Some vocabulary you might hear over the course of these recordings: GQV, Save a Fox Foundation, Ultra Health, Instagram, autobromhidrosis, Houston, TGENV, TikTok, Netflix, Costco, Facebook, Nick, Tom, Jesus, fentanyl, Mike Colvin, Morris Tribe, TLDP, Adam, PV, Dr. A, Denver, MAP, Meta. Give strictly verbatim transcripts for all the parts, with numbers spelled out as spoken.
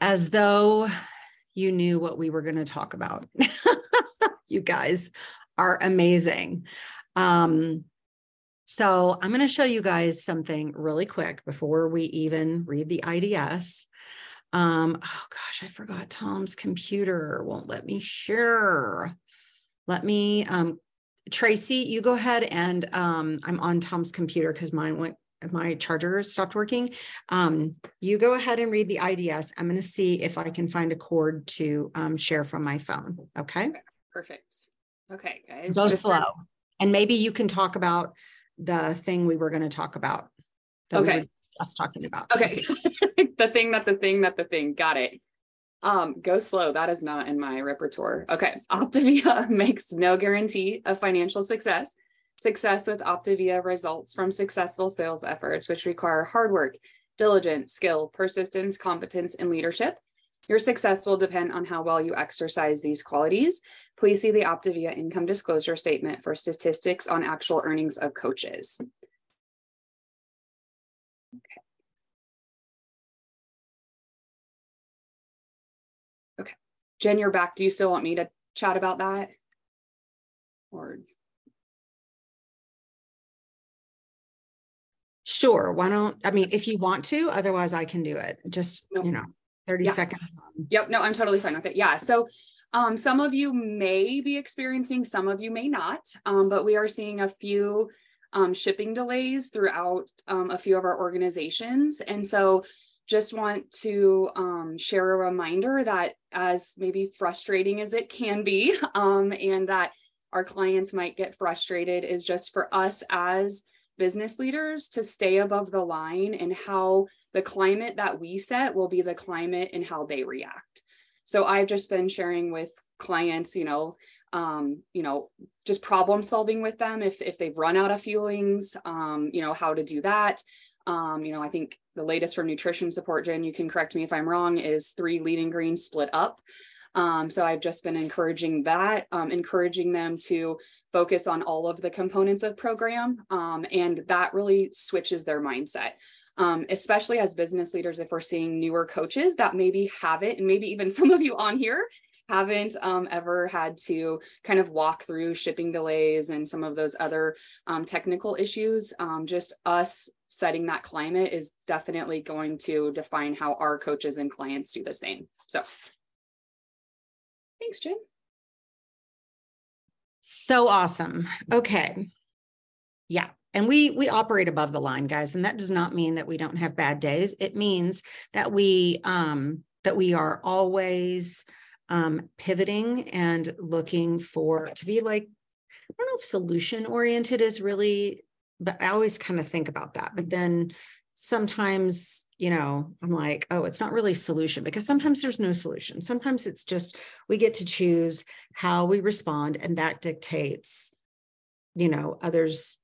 as though you knew what we were going to talk about. You guys are amazing. Um, so I'm going to show you guys something really quick before we even read the I D S. Um, oh gosh, I forgot Tom's computer won't let me share. Let me, um, Tracy, you go ahead and um, I'm on Tom's computer because mine went, my charger stopped working. Um, you go ahead and read the I D S. I'm going to see if I can find a cord to um, share from my phone. Okay. Perfect. Okay, guys. Go slow. Start. And maybe you can talk about the thing we were going to talk about. Okay. We were just talking about. Okay. The thing, that's the thing, that's the thing. Got it. Um, go slow. That is not in my repertoire. Okay. Optavia makes no guarantee of financial success. Success with Optavia results from successful sales efforts, which require hard work, diligence, skill, persistence, competence, and leadership. Your success will depend on how well you exercise these qualities. Please see the Optavia income disclosure statement for statistics on actual earnings of coaches. Okay. Okay. Jen, you're back. Do you still want me to chat about that? Or... Sure. Why don't, I mean, if you want to, otherwise I can do it. Just, no. You know. thirty yeah. seconds. Yep. No, I'm totally fine with it. Yeah. So um, some of you may be experiencing, some of you may not, um, but we are seeing a few um, shipping delays throughout um, a few of our organizations. And so just want to um, share a reminder that, as maybe frustrating as it can be, um, and that our clients might get frustrated, is just for us as business leaders to stay above the line, and how the climate that we set will be the climate and how they react. So I've just been sharing with clients, you know, um, you know, just problem solving with them. If, if they've run out of fuelings, um, you know, how to do that. Um, you know, I think the latest from nutrition support, Jen, you can correct me if I'm wrong, is three leading greens split up. Um, so I've just been encouraging that, um, encouraging them to focus on all of the components of program. Um, and that really switches their mindset. Um, especially as business leaders, if we're seeing newer coaches that maybe haven't, and maybe even some of you on here haven't um, ever had to kind of walk through shipping delays and some of those other um, technical issues, um, just us setting that climate is definitely going to define how our coaches and clients do the same. So thanks, Jen. So awesome. Okay. Yeah. And we we operate above the line, guys, and that does not mean that we don't have bad days. It means that we um, that we are always um, pivoting and looking for to be like, I don't know if solution oriented is really, but I always kind of think about that. But then sometimes, you know, I'm like, oh, it's not really solution, because sometimes there's no solution. Sometimes it's just we get to choose how we respond, and that dictates, you know, others'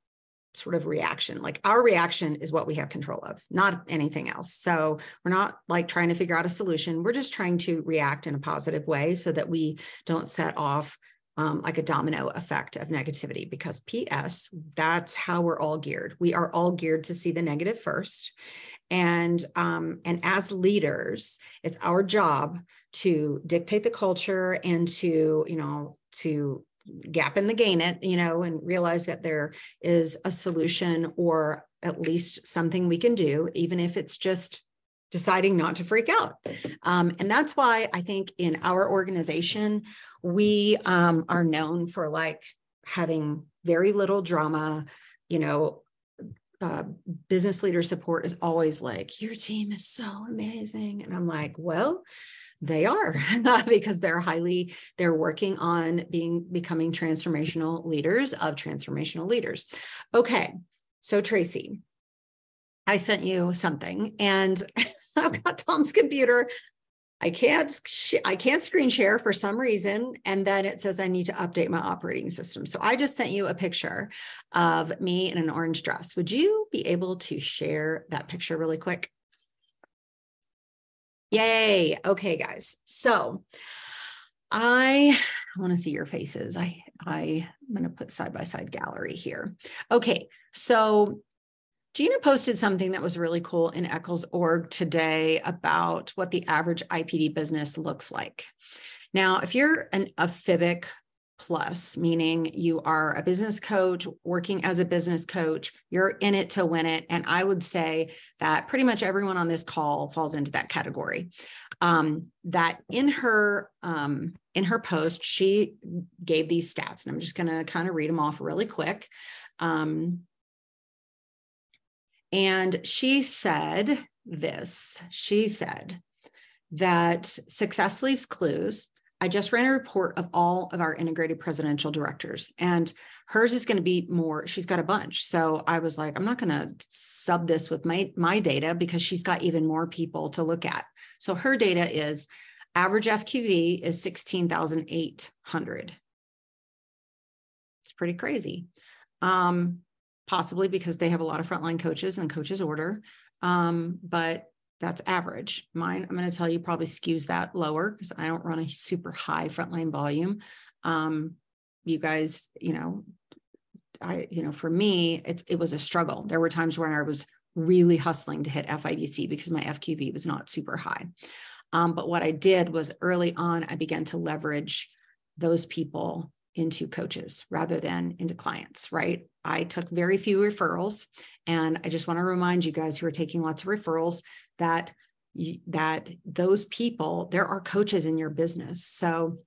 sort of reaction. Like our reaction is what we have control of, not anything else. So we're not like trying to figure out a solution. We're just trying to react in a positive way so that we don't set off um, like a domino effect of negativity, because P S, that's how we're all geared. We are all geared to see the negative first. And, um, and as leaders, it's our job to dictate the culture and to, you know, to gap in the gain it, you know, and realize that there is a solution, or at least something we can do, even if it's just deciding not to freak out. Um, and that's why I think in our organization, we um, are known for like having very little drama. You know, uh, business leader support is always like, your team is so amazing. And I'm like, well, they are, because they're highly, they're working on being, becoming transformational leaders of transformational leaders. Okay. So Tracy, I sent you something, and I've got Tom's computer. I can't, I can't screen share for some reason. And then it says I need to update my operating system. So I just sent you a picture of me in an orange dress. Would you be able to share that picture really quick? Yay. Okay, guys. So I want to see your faces. I, I, I'm going to put side by side gallery here. Okay. So Gina posted something that was really cool in Eccles Org today about what the average I P D business looks like. Now, if you're an a F I B C plus, meaning you are a business coach, working as a business coach, you're in it to win it. And I would say that pretty much everyone on this call falls into that category. Um, that in her, um, in her post, she gave these stats, and I'm just going to kind of read them off really quick. Um, and she said this, she said that success leaves clues. I just ran a report of all of our integrated presidential directors, and hers is going to be more, she's got a bunch. So I was like, I'm not going to sub this with my, my data because she's got even more people to look at. So her data is average F Q V is sixteen thousand eight hundred. It's pretty crazy. Um, possibly because they have a lot of frontline coaches and coaches order. Um, but that's average. Mine, I'm going to tell you, probably skews that lower because I don't run a super high frontline volume. Um, you guys, you know, I, you know, for me, it's, it was a struggle. There were times when I was really hustling to hit F I B C because my F Q V was not super high. Um, but what I did was early on, I began to leverage those people into coaches rather than into clients, right? I took very few referrals. And I just want to remind you guys who are taking lots of referrals that, that those people, there are coaches in your business. So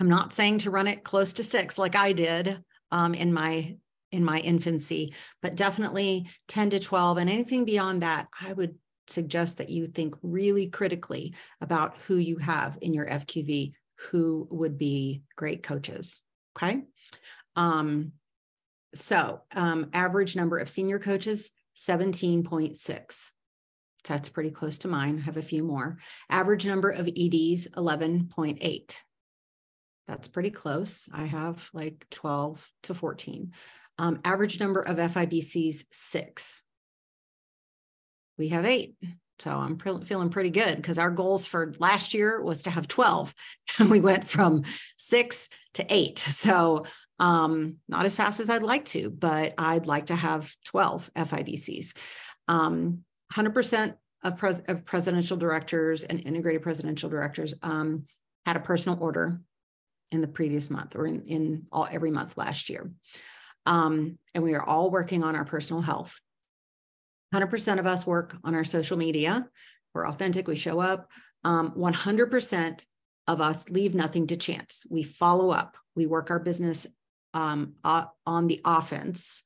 I'm not saying to run it close to six like I did um, in my in my infancy, but definitely ten to twelve and anything beyond that, I would suggest that you think really critically about who you have in your F Q V, who would be great coaches, okay? Um, so um, average number of senior coaches, seventeen point six. That's pretty close to mine. I have a few more. Average number of E Ds, eleven point eight. That's pretty close. I have like twelve to fourteen. Um, average number of F I B Cs, six. We have eight. So I'm pre- feeling pretty good because our goals for last year was to have twelve. And we went from six to eight. So um, not as fast as I'd like to, but I'd like to have twelve F I B Cs. Um, one hundred percent of, pres- of presidential directors and integrated presidential directors um, had a personal order in the previous month or in, in all every month last year. Um, and we are all working on our personal health. one hundred percent of us work on our social media. We're authentic. We show up. Um, one hundred percent of us leave nothing to chance. We follow up. We work our business um, uh, on the offense.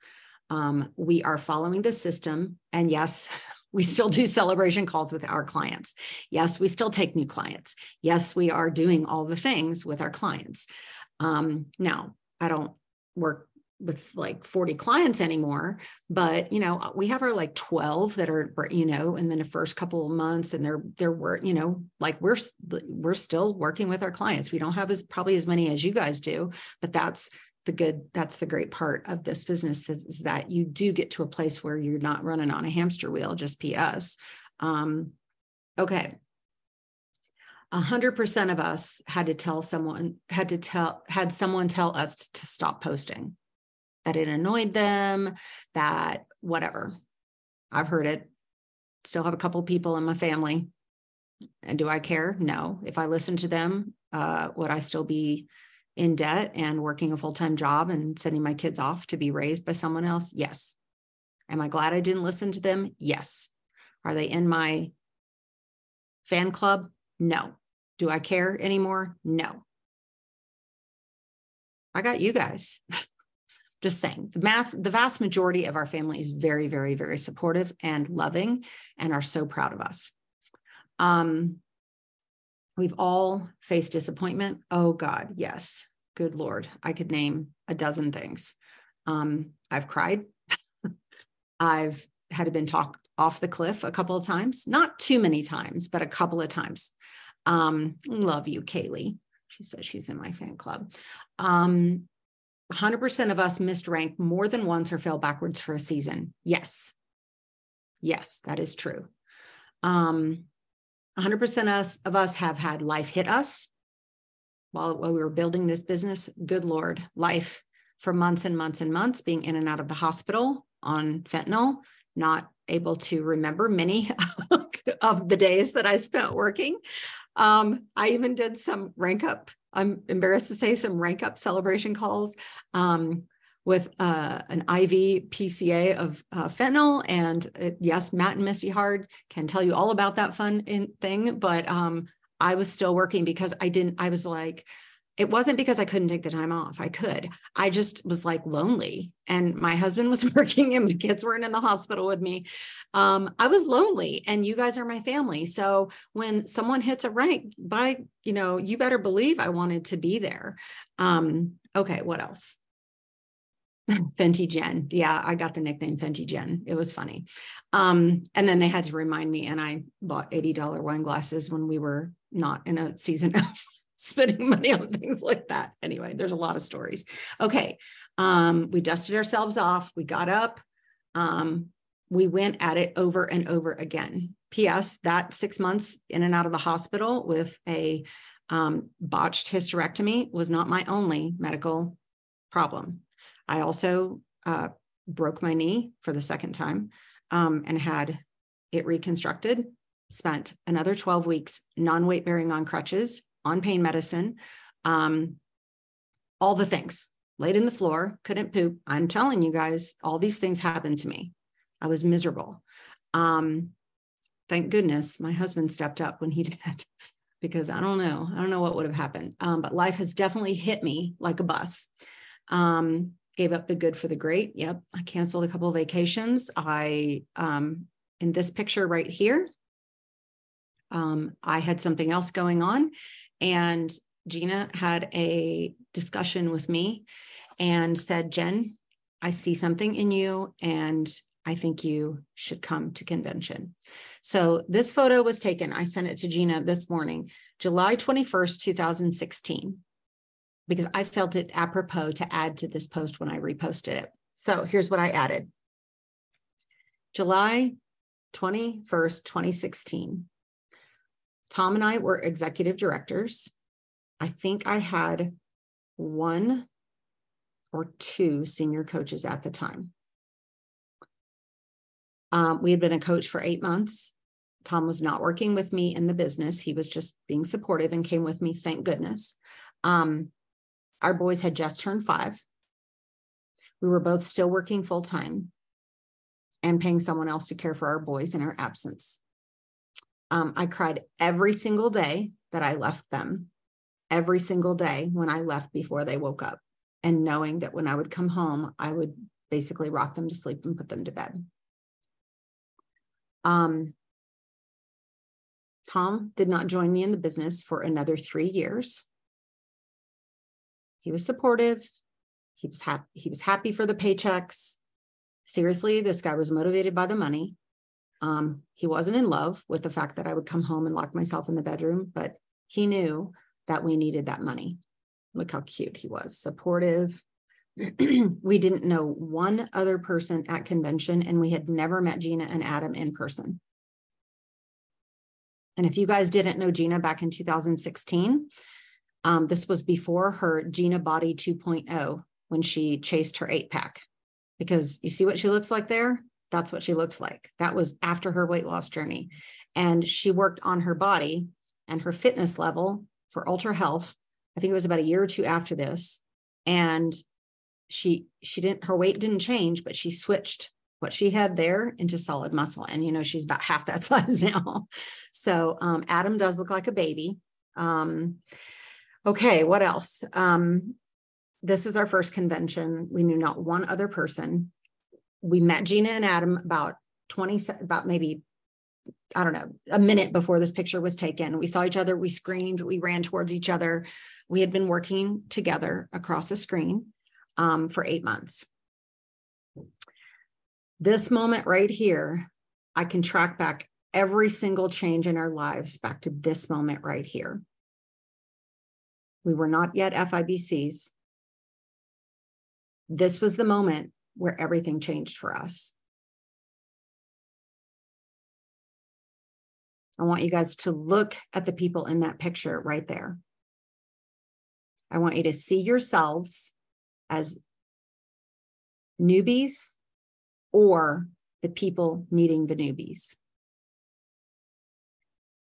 Um, we are following the system. And yes, we still do celebration calls with our clients. Yes, we still take new clients. Yes, we are doing all the things with our clients. Um, now, I don't work with like forty clients anymore, but, you know, we have our like twelve that are, you know, and then the first couple of months and they're, they're, were, you know, like we're, we're still working with our clients. We don't have as probably as many as you guys do, but that's the good, that's the great part of this business is that you do get to a place where you're not running on a hamster wheel, just P S. Um, okay. A hundred percent of us had to tell someone, had to tell, had someone tell us to stop posting, that it annoyed them, that whatever. I've heard it. Still have a couple people in my family. And do I care? No. If I listened to them, uh, would I still be in debt and working a full-time job and sending my kids off to be raised by someone else? Yes. Am I glad I didn't listen to them? Yes. Are they in my fan club? No. Do I care anymore? No. I got you guys. Just saying, the mass, the vast majority of our family is very, very, very supportive and loving and are so proud of us. Um, We've all faced disappointment. Oh God, yes. Good Lord. I could name a dozen things. Um, I've cried. I've had been talked off the cliff a couple of times, not too many times, but a couple of times. Um, love you, Kaylee. She says she's in my fan club. Um, one hundred percent of us missed rank more than once or fell backwards for a season. Yes. Yes, that is true. Um, one hundred percent of us have had life hit us while, while we were building this business. Good Lord, life for months and months and months, being in and out of the hospital on fentanyl, not able to remember many of the days that I spent working. Um, I even did some rank up, I'm embarrassed to say, some rank up celebration calls um, with uh, an I V P C A of uh, fentanyl. And uh, yes, Matt and Misty Hard can tell you all about that fun in, thing, but um, I was still working because I didn't, I was like, it wasn't because I couldn't take the time off. I could. I just was like lonely, and my husband was working and the kids weren't in the hospital with me. Um, I was lonely, and you guys are my family. So when someone hits a rank, by, you know, you better believe I wanted to be there. Um, okay. What else? Fenty Jen. Yeah. I got the nickname Fenty Jen. It was funny. Um, and then they had to remind me, and I bought eighty dollar wine glasses when we were not in a season of spending money on things like that. Anyway, there's a lot of stories. Okay. Um, we dusted ourselves off. We got up. Um, we went at it over and over again. P S that six months in and out of the hospital with a um, botched hysterectomy was not my only medical problem. I also uh, broke my knee for the second time um, and had it reconstructed, spent another twelve weeks non-weight bearing on crutches, on pain medicine, um, all the things, laid in the floor, couldn't poop. I'm telling you guys, all these things happened to me. I was miserable. Um, thank goodness my husband stepped up when he did, because I don't know, I don't know what would have happened. Um, but life has definitely hit me like a bus. Um, gave up the good for the great. Yep. I canceled a couple of vacations. I, um, in this picture right here, um, I had something else going on. And Gina had a discussion with me and said, Jen, I see something in you, and I think you should come to convention. So this photo was taken. I sent it to Gina this morning, July twenty-first, two thousand sixteen, because I felt it apropos to add to this post when I reposted it. So here's what I added. July twenty-first, twenty sixteen. Tom and I were executive directors. I think I had one or two senior coaches at the time. Um, we had been a coach for eight months. Tom was not working with me in the business. He was just being supportive and came with me, thank goodness. Um, our boys had just turned five. We were both still working full-time and paying someone else to care for our boys in our absence. Um, I cried every single day that I left them, every single day when I left before they woke up, and knowing that when I would come home, I would basically rock them to sleep and put them to bed. Um, Tom did not join me in the business for another three years. He was supportive. He was happy. He was happy for the paychecks. Seriously, this guy was motivated by the money. Um, he wasn't in love with the fact that I would come home and lock myself in the bedroom, but he knew that we needed that money. Look how cute he was, supportive. We didn't know one other person at convention, and we had never met Gina and Adam in person. And if you guys didn't know Gina back in two thousand sixteen, um, this was before her Gina Body two point oh, when she chased her eight pack, because you see what she looks like there? That's what she looked like. That was after her weight loss journey. And she worked on her body and her fitness level for Ultra Health. I think it was about a year or two after this. And she, she didn't, her weight didn't change, but she switched what she had there into solid muscle. And, you know, she's about half that size now. So um, Adam does look like a baby. Um, okay. What else? Um, this was our first convention. We knew not one other person. We met Gina and Adam about twenty, about maybe, I don't know, a minute before this picture was taken. We saw each other. We screamed. We ran towards each other. We had been working together across a screen um, for eight months. This moment right here, I can track back every single change in our lives back to this moment right here. We were not yet F I B Cs. This was the moment where everything changed for us. I want you guys to look at the people in that picture right there. I want you to see yourselves as newbies or the people meeting the newbies.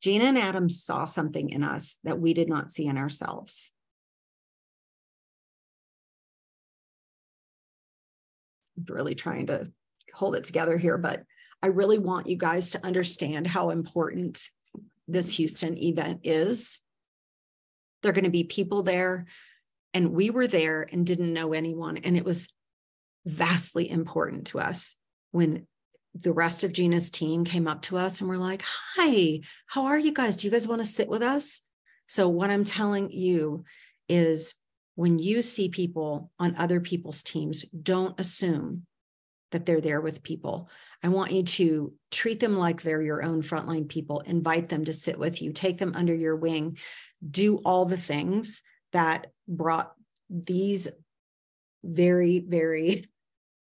Gina and Adam saw something in us that we did not see in ourselves. I'm really trying to hold it together here, but I really want you guys to understand how important this Houston event is. There are going to be people there, and we were there and didn't know anyone, and it was vastly important to us when the rest of Gina's team came up to us and we're like, hi, how are you guys? Do you guys want to sit with us? So what I'm telling you is when you see people on other people's teams, don't assume that they're there with people. I want you to treat them like they're your own frontline people, invite them to sit with you, take them under your wing, do all the things that brought these very, very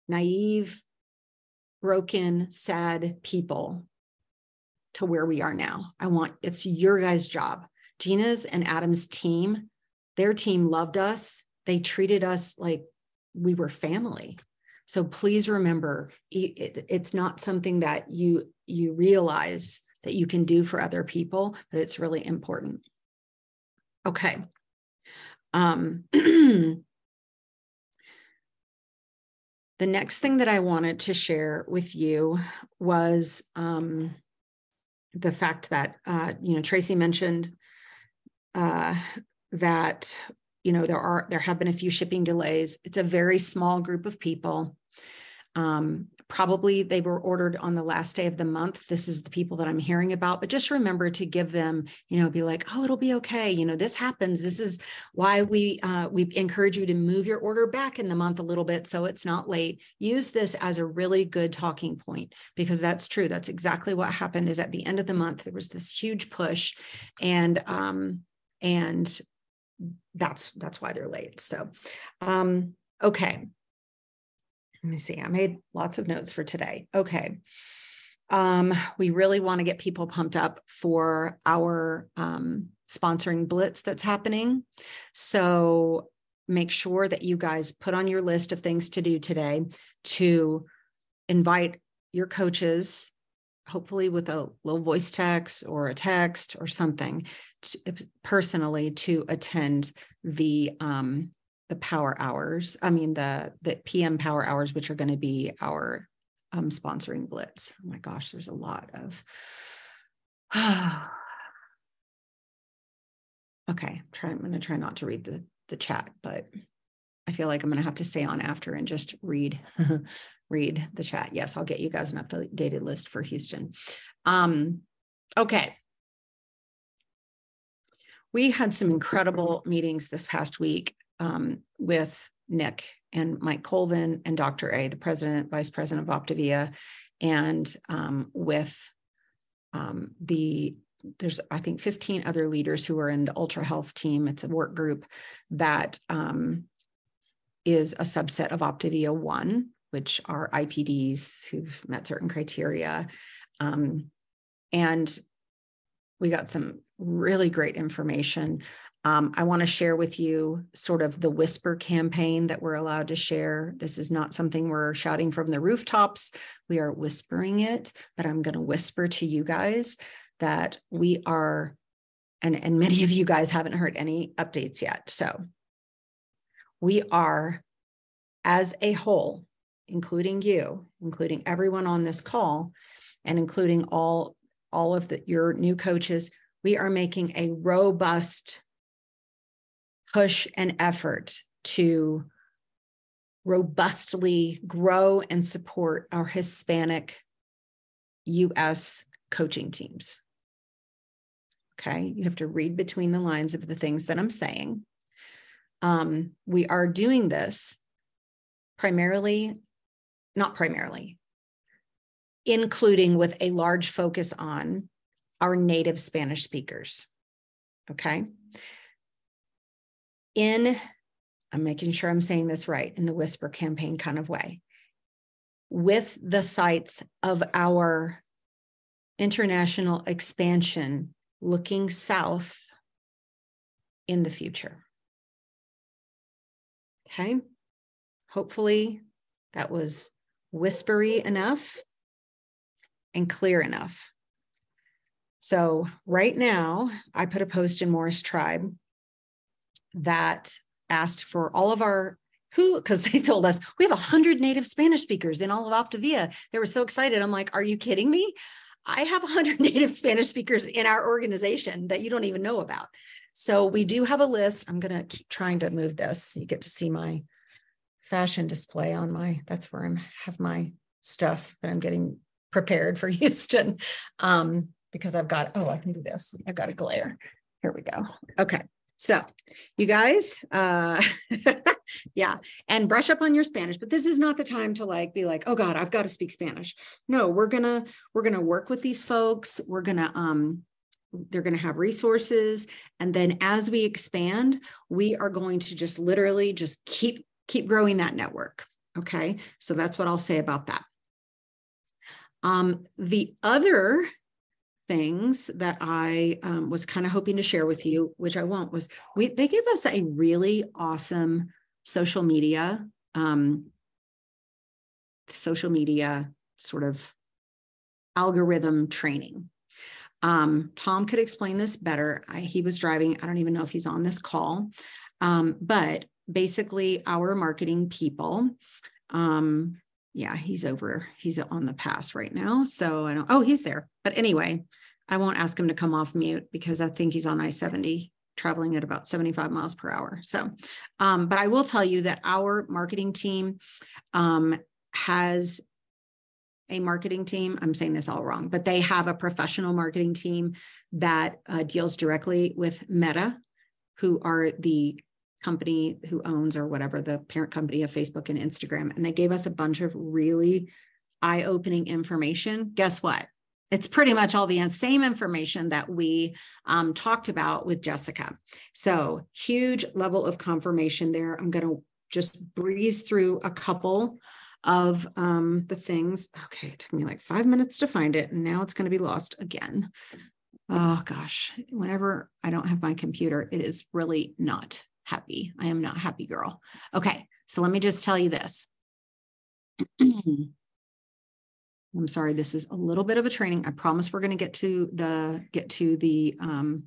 naive, broken, sad people to where we are now. I want, it's your guys' job. Gina's and Adam's team, their team loved us. They treated us like we were family. So please remember, it's not something that you, you realize that you can do for other people, but it's really important. Okay. Um, the next thing that I wanted to share with you was um, the fact that, uh, you know, Tracy mentioned uh, that, you know, there are, there have been a few shipping delays. It's a very small group of people. Um, probably they were ordered on the last day of the month. This is the people that I'm hearing about, but just remember to give them, you know, be like, oh, it'll be okay. You know, this happens. This is why we, uh, we encourage you to move your order back in the month a little bit, so it's not late. Use this as a really good talking point, because that's true. That's exactly what happened. Is at the end of the month, there was this huge push, and, um, and, that's, that's why they're late. So, um, okay. Let me see. I made lots of notes for today. Okay. Um, we really want to get people pumped up for our, um, sponsoring blitz that's happening. So make sure that you guys put on your list of things to do today to invite your coaches, hopefully with a little voice text or a text or something, to, personally to attend the um, the power hours. I mean, the, the P M power hours, which are going to be our um, sponsoring blitz. Oh my gosh, there's a lot of. Okay, try, I'm going to try not to read the, the chat, but I feel like I'm going to have to stay on after and just read. Read the chat. Yes, I'll get you guys an updated list for Houston. Um, okay. We had some incredible meetings this past week um, with Nick and Mike Colvin and Doctor A, the president, vice president of Optavia, and um, with um, the, there's, I think, fifteen other leaders who are in the Ultra Health team. It's a work group that um, is a subset of Optavia One, which are I P Ds who've met certain criteria. Um, and we got some really great information. Um, I want to share with you sort of the whisper campaign that we're allowed to share. This is not something we're shouting from the rooftops. We are whispering it, but I'm going to whisper to you guys that we are, and, and many of you guys haven't heard any updates yet. So we are, as a whole, including you, including everyone on this call, and including all, all of the, your new coaches, we are making a robust push and effort to robustly grow and support our Hispanic U S coaching teams. Okay, you have to read between the lines of the things that I'm saying. Um, we are doing this primarily Not primarily, including with a large focus on our native Spanish speakers, okay? In, I'm making sure I'm saying this right, in the whisper campaign kind of way, with the sights of our international expansion looking south in the future, okay? Hopefully that was whispery enough and clear enough. So right now, I put a post in Morris Tribe that asked for all of our who, because they told us we have one hundred native Spanish speakers in all of Optavia. They were so excited. I'm like, are you kidding me? I have one hundred native Spanish speakers in our organization that you don't even know about. So we do have a list. I'm going to keep trying to move this. You get to see my fashion display on my, that's where I have my stuff that I'm getting prepared for Houston. Um, because I've got, oh, I can do this. I've got a glare. Here we go. Okay. So you guys, uh, yeah, and brush up on your Spanish, but this is not the time to like, be like, oh God, I've got to speak Spanish. No, we're going to, we're going to work with these folks. We're going to, um, they're going to have resources. And then as we expand, we are going to just literally just keep, keep growing that network. Okay. So that's what I'll say about that. Um, the other things that I um, was kind of hoping to share with you, which I won't, was we, they gave us a really awesome social media, um, social media sort of algorithm training. Um, Tom could explain this better. I, he was driving. I don't even know if he's on this call, um, but basically our marketing people, um, yeah, he's over, he's on the pass right now. So I don't, oh, he's there. But anyway, I won't ask him to come off mute because I think he's on I seventy traveling at about seventy-five miles per hour. So, um, but I will tell you that our marketing team um, has a marketing team. I'm saying this all wrong, but they have a professional marketing team that uh, deals directly with Meta, who are the company who owns or whatever the parent company of Facebook and Instagram. And they gave us a bunch of really eye-opening information. Guess what? It's pretty much all the same information that we um, talked about with Jessica. So huge level of confirmation there. I'm going to just breeze through a couple of um, the things. Okay. It took me like five minutes to find it. And now it's going to be lost again. Oh gosh. Whenever I don't have my computer, it is really not happy. I am not happy girl. Okay. So let me just tell you this. I'm sorry. This is a little bit of a training. I promise we're going to get to the, get to the, um,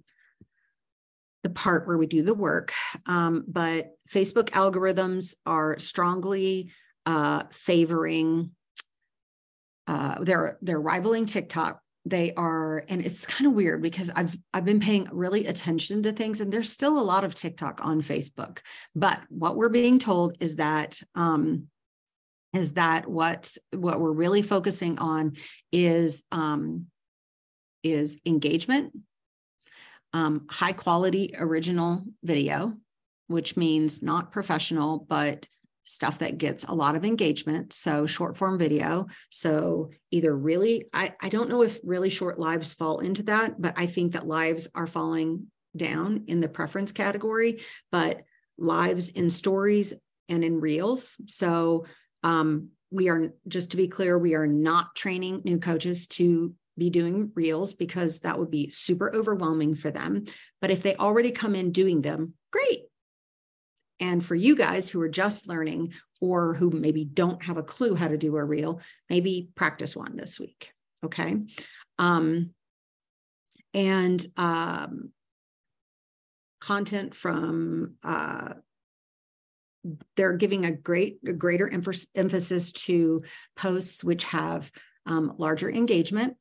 the part where we do the work. Um, but Facebook algorithms are strongly, uh, favoring, uh, they're, they're rivaling TikTok. They are, and it's kind of weird because I've I've been paying really attention to things, and there's still a lot of TikTok on Facebook. But what we're being told is that um, is that what what we're really focusing on is um, is engagement, um, high quality original video, which means not professional, but stuff that gets a lot of engagement. So short form video. So either really, I, I don't know if really short lives fall into that, but I think that lives are falling down in the preference category, but lives in stories and in reels. So um, we are, just to be clear, we are not training new coaches to be doing reels because that would be super overwhelming for them. But if they already come in doing them, great. And for you guys who are just learning or who maybe don't have a clue how to do a reel, maybe practice one this week. Okay. Um, and um, content from, uh, they're giving a great, a greater emph- emphasis to posts which have um, larger engagement.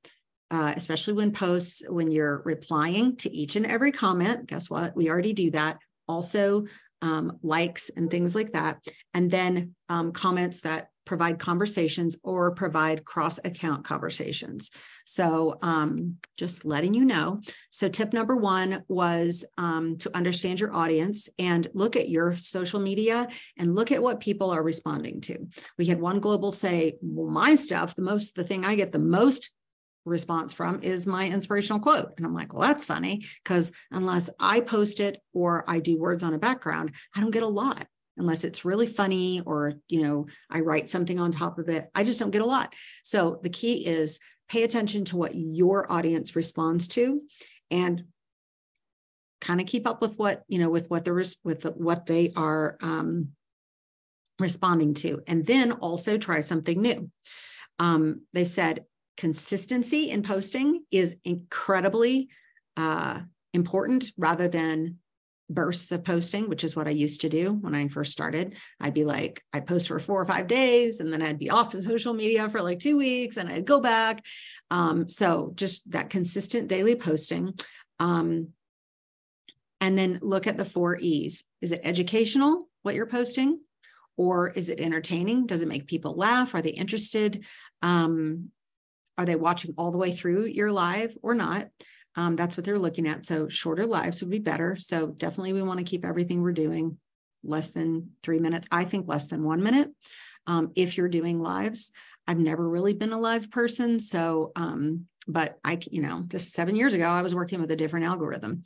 Uh, especially when posts, when you're replying to each and every comment, guess what? We already do that. Also, Um, likes and things like that, and then um, comments that provide conversations or provide cross-account conversations. So um, just letting you know. So tip number one was um, to understand your audience and look at your social media and look at what people are responding to. We had one global say, well, my stuff, the most, the thing I get the most response from is my inspirational quote. And I'm like, well, that's funny because unless I post it or I do words on a background, I don't get a lot unless it's really funny or, you know, I write something on top of it. I just don't get a lot. So the key is pay attention to what your audience responds to and kind of keep up with what, you know, with what the risk, with the, what they are um, responding to. And then also try something new. Um, they said, consistency in posting is incredibly uh, important rather than bursts of posting, which is what I used to do when I first started. I'd be like, I post for four or five days and then I'd be off of social media for like two weeks and I'd go back. Um, so just that consistent daily posting. Um, and then look at the four E's. Is it educational, what you're posting? Or is it entertaining? Does it make people laugh? Are they interested? Um, are they watching all the way through your live or not? Um, that's what they're looking at. So shorter lives would be better. So definitely we want to keep everything we're doing less than three minutes. I think less than one minute. Um, if you're doing lives, I've never really been a live person. So, um, but I, you know, this seven years ago, I was working with a different algorithm.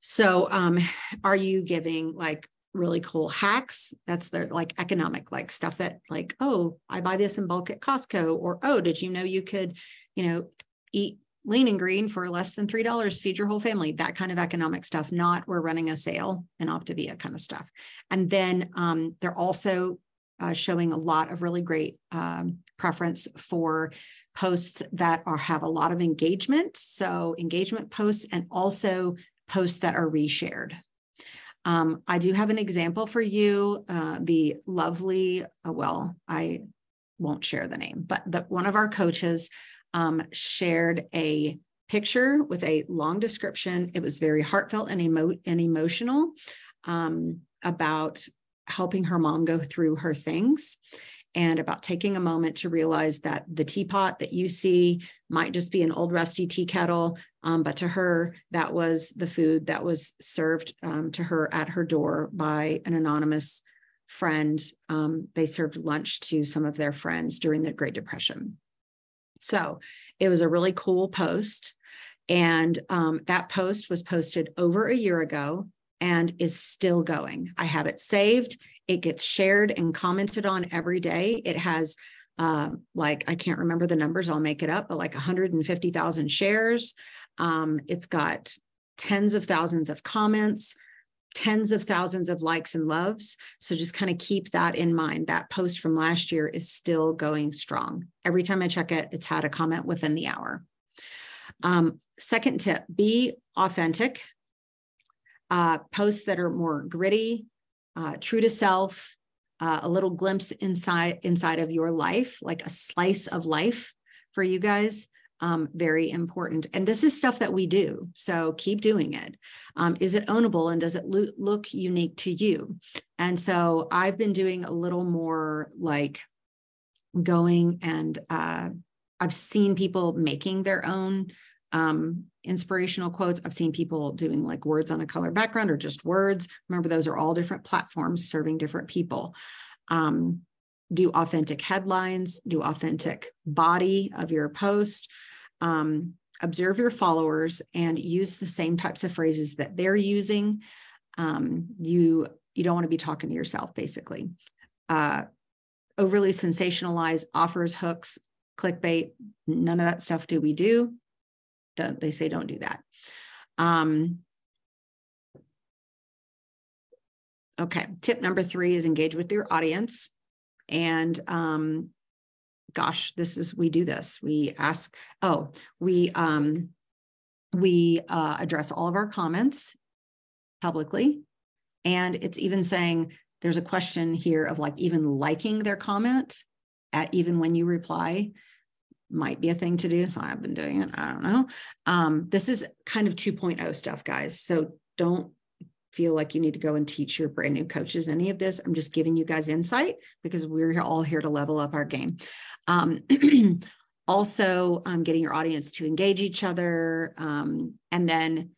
So um, are you giving like really cool hacks? That's their like economic, like stuff that like, oh, I buy this in bulk at Costco, or, oh, did you know you could, you know, eat lean and green for less than three dollars, feed your whole family, that kind of economic stuff, not we're running a sale and Optavia kind of stuff. And then um, they're also uh, showing a lot of really great um, preference for posts that are have a lot of engagement. So engagement posts and also posts that are reshared. Um, I do have an example for you. Uh, the lovely, uh, well, I won't share the name, but the, one of our coaches Um, shared a picture with a long description. It was very heartfelt and, emo and emotional um, about helping her mom go through her things and about taking a moment to realize that the teapot that you see might just be an old rusty tea kettle, um, but to her, that was the food that was served um, to her at her door by an anonymous friend. Um, they served lunch to some of their friends during the Great Depression. So it was a really cool post. And um, that post was posted over a year ago and is still going. I have it saved. It gets shared and commented on every day. It has uh, like, I can't remember the numbers, I'll make it up, but like one hundred fifty thousand shares. Um, it's got tens of thousands of comments, tens of thousands of likes and loves. So just kind of keep that in mind. That post from last year is still going strong. Every time I check it, it's had a comment within the hour. Um, second tip, be authentic. Uh, posts that are more gritty, uh, true to self, uh, a little glimpse inside, inside of your life, like a slice of life for you guys. Um, very important. And this is stuff that we do. So keep doing it. Um, is it ownable and does it lo- look unique to you? And so I've been doing a little more like going and uh, I've seen people making their own um, inspirational quotes. I've seen people doing like words on a color background or just words. Remember, those are all different platforms serving different people. Um, do authentic headlines, do authentic body of your post. Um, observe your followers and use the same types of phrases that they're using. Um, you, you don't want to be talking to yourself, basically. Uh, overly sensationalize, offers, hooks, clickbait. None of that stuff do we do. Don't, they say don't do that. Um, okay, tip number three is engage with your audience. And um, gosh, this is, we do this. We ask, oh, we, um, we uh, address all of our comments publicly. And it's even saying, there's a question here of like, even liking their comment at even when you reply might be a thing to do. So I've been doing it, I don't know. Um, this is kind of two point oh stuff, guys. So don't feel like you need to go and teach your brand new coaches any of this. I'm just giving you guys insight because we're all here to level up our game. Um, also, um, getting your audience to engage each other. Um, and then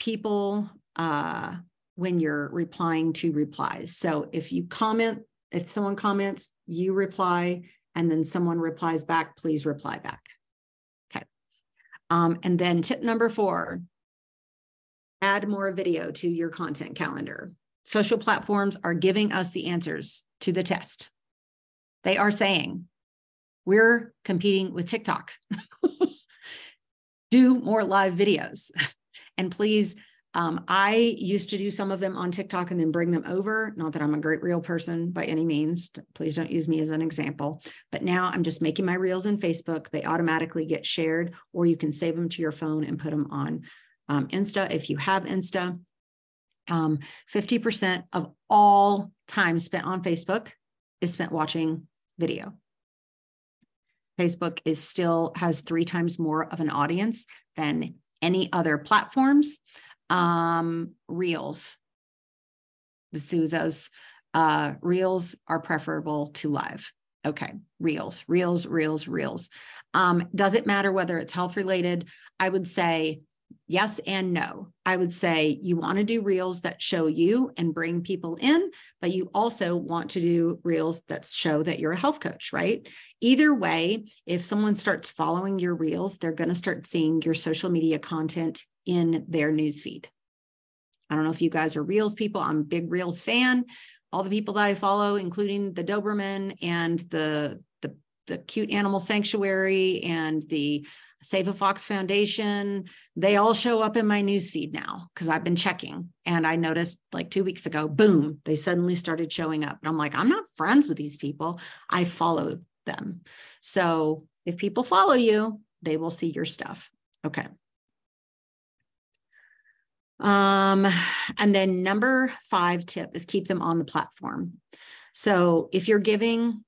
people, uh, when you're replying to replies. So if you comment, if someone comments, you reply, and then someone replies back, please reply back. Okay. Um, and then tip number four, add more video to your content calendar. Social platforms are giving us the answers to the test. They are saying, we're competing with TikTok. Do more live videos. And please Um, I used to do some of them on TikTok and then bring them over. Not that I'm a great reel person by any means. Please don't use me as an example. But now I'm just making my reels in Facebook. They automatically get shared, or you can save them to your phone and put them on um, Insta if you have Insta. Um, fifty percent of all time spent on Facebook is spent watching video. Facebook is still has three times more of an audience than any other platforms. Um, reels, the Suzos, uh, reels are preferable to live. Okay. Reels, reels, reels, reels. Um, does it matter whether it's health related? I would say yes and no. I would say you want to do reels that show you and bring people in, but you also want to do reels that show that you're a health coach, right? Either way, if someone starts following your reels, they're going to start seeing your social media content in their newsfeed. I don't know if you guys are reels people. I'm a big reels fan. All the people that I follow, including the Doberman and the, the, the Cute Animal Sanctuary and the Save a Fox Foundation, they all show up in my newsfeed now because I've been checking. And I noticed like two weeks ago, boom, they suddenly started showing up. And I'm like, I'm not friends with these people. I follow them. So if people follow you, they will see your stuff. Okay. Um, and then number five tip is keep them on the platform. So if you're giving,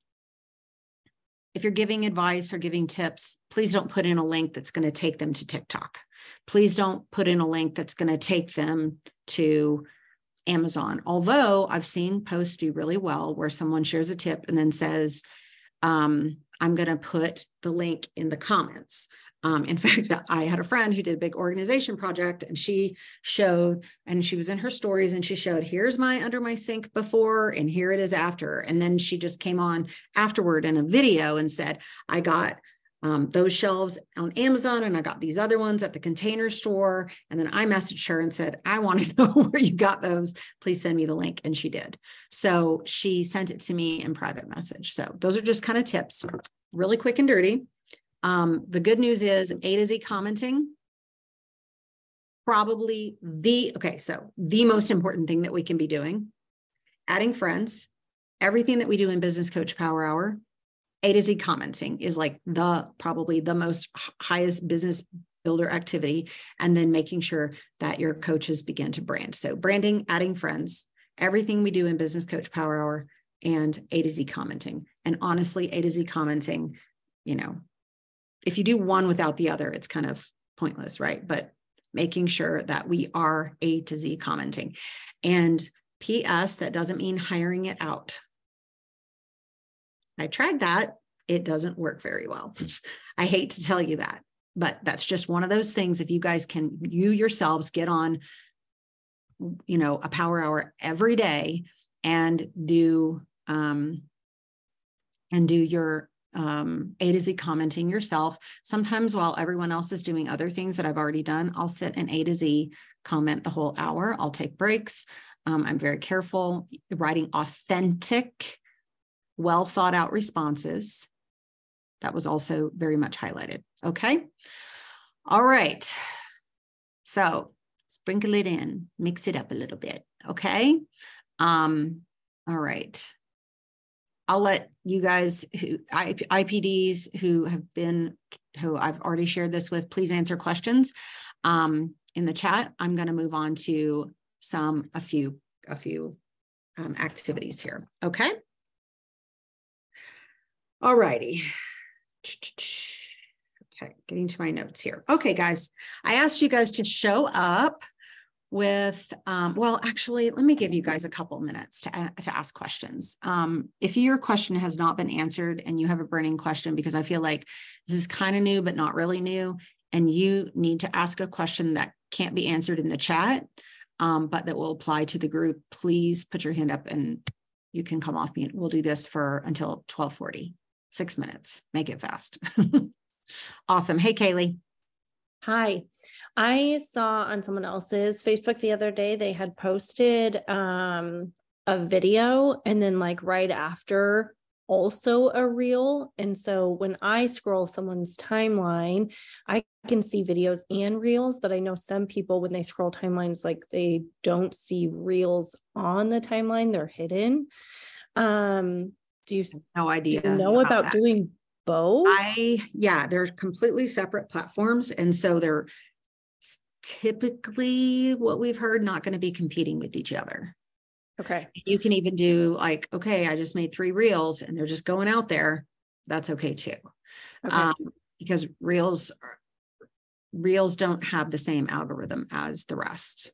if you're giving advice or giving tips, please don't put in a link that's going to take them to TikTok. Please don't put in a link that's going to take them to Amazon. Although I've seen posts do really well where someone shares a tip and then says, um, I'm going to put the link in the comments. Um, in fact, I had a friend who did a big organization project, and she showed, and she was in her stories, and she showed, here's my under my sink before, and here it is after. And then she just came on afterward in a video and said, I got um, those shelves on Amazon, and I got these other ones at the Container Store. And then I messaged her and said, I want to know where you got those. Please send me the link. And she did. So she sent it to me in private message. So those are just kind of tips, really quick and dirty. Um, the good news is A to Z commenting, probably the, okay, so the most important thing that we can be doing, adding friends, everything that we do in Business Coach Power Hour, A to Z commenting is like the, probably the most highest business builder activity, and then making sure that your coaches begin to brand. So branding, adding friends, everything we do in Business Coach Power Hour, and A to Z commenting. And honestly, A to Z commenting, you know, if you do one without the other, it's kind of pointless, right? But making sure that we are A to Z commenting. And P S, that doesn't mean hiring it out. I tried that. It doesn't work very well. I hate to tell you that, but that's just one of those things. If you guys can, you yourselves get on, you know, a power hour every day and do, um, and do your, um, A to Z commenting yourself. Sometimes while everyone else is doing other things that I've already done, I'll sit and A to Z comment the whole hour. I'll take breaks. Um, I'm very careful writing authentic, well thought out responses. That was also very much highlighted. Okay. All right. So sprinkle it in, mix it up a little bit. Okay. Um, all right. I'll let you guys who I P Ds who have been, who I've already shared this with, please answer questions um, in the chat. I'm going to move on to some, a few, a few um, activities here. Okay. All righty. Okay. Getting to my notes here. Okay, guys, I asked you guys to show up with, um, well, actually, let me give you guys a couple minutes to, uh, to ask questions. Um, if your question has not been answered and you have a burning question, because I feel like this is kind of new, but not really new, and you need to ask a question that can't be answered in the chat, um, but that will apply to the group, please put your hand up and you can come off mute. We'll do this for until twelve forty, six minutes, make it fast. Awesome. Hey, Kaylee. Hi, I saw on someone else's Facebook the other day, they had posted um, a video and then like right after also a reel. And so when I scroll someone's timeline, I can see videos and reels, but I know some people when they scroll timelines, like they don't see reels on the timeline, they're hidden. Um, do you no idea do you know about, about doing both? I, yeah, they're completely separate platforms. And so they're typically what we've heard, not going to be competing with each other. Okay. You can even do like, okay, I just made three reels and they're just going out there. That's okay too. Okay. Um, because reels, reels don't have the same algorithm as the rest.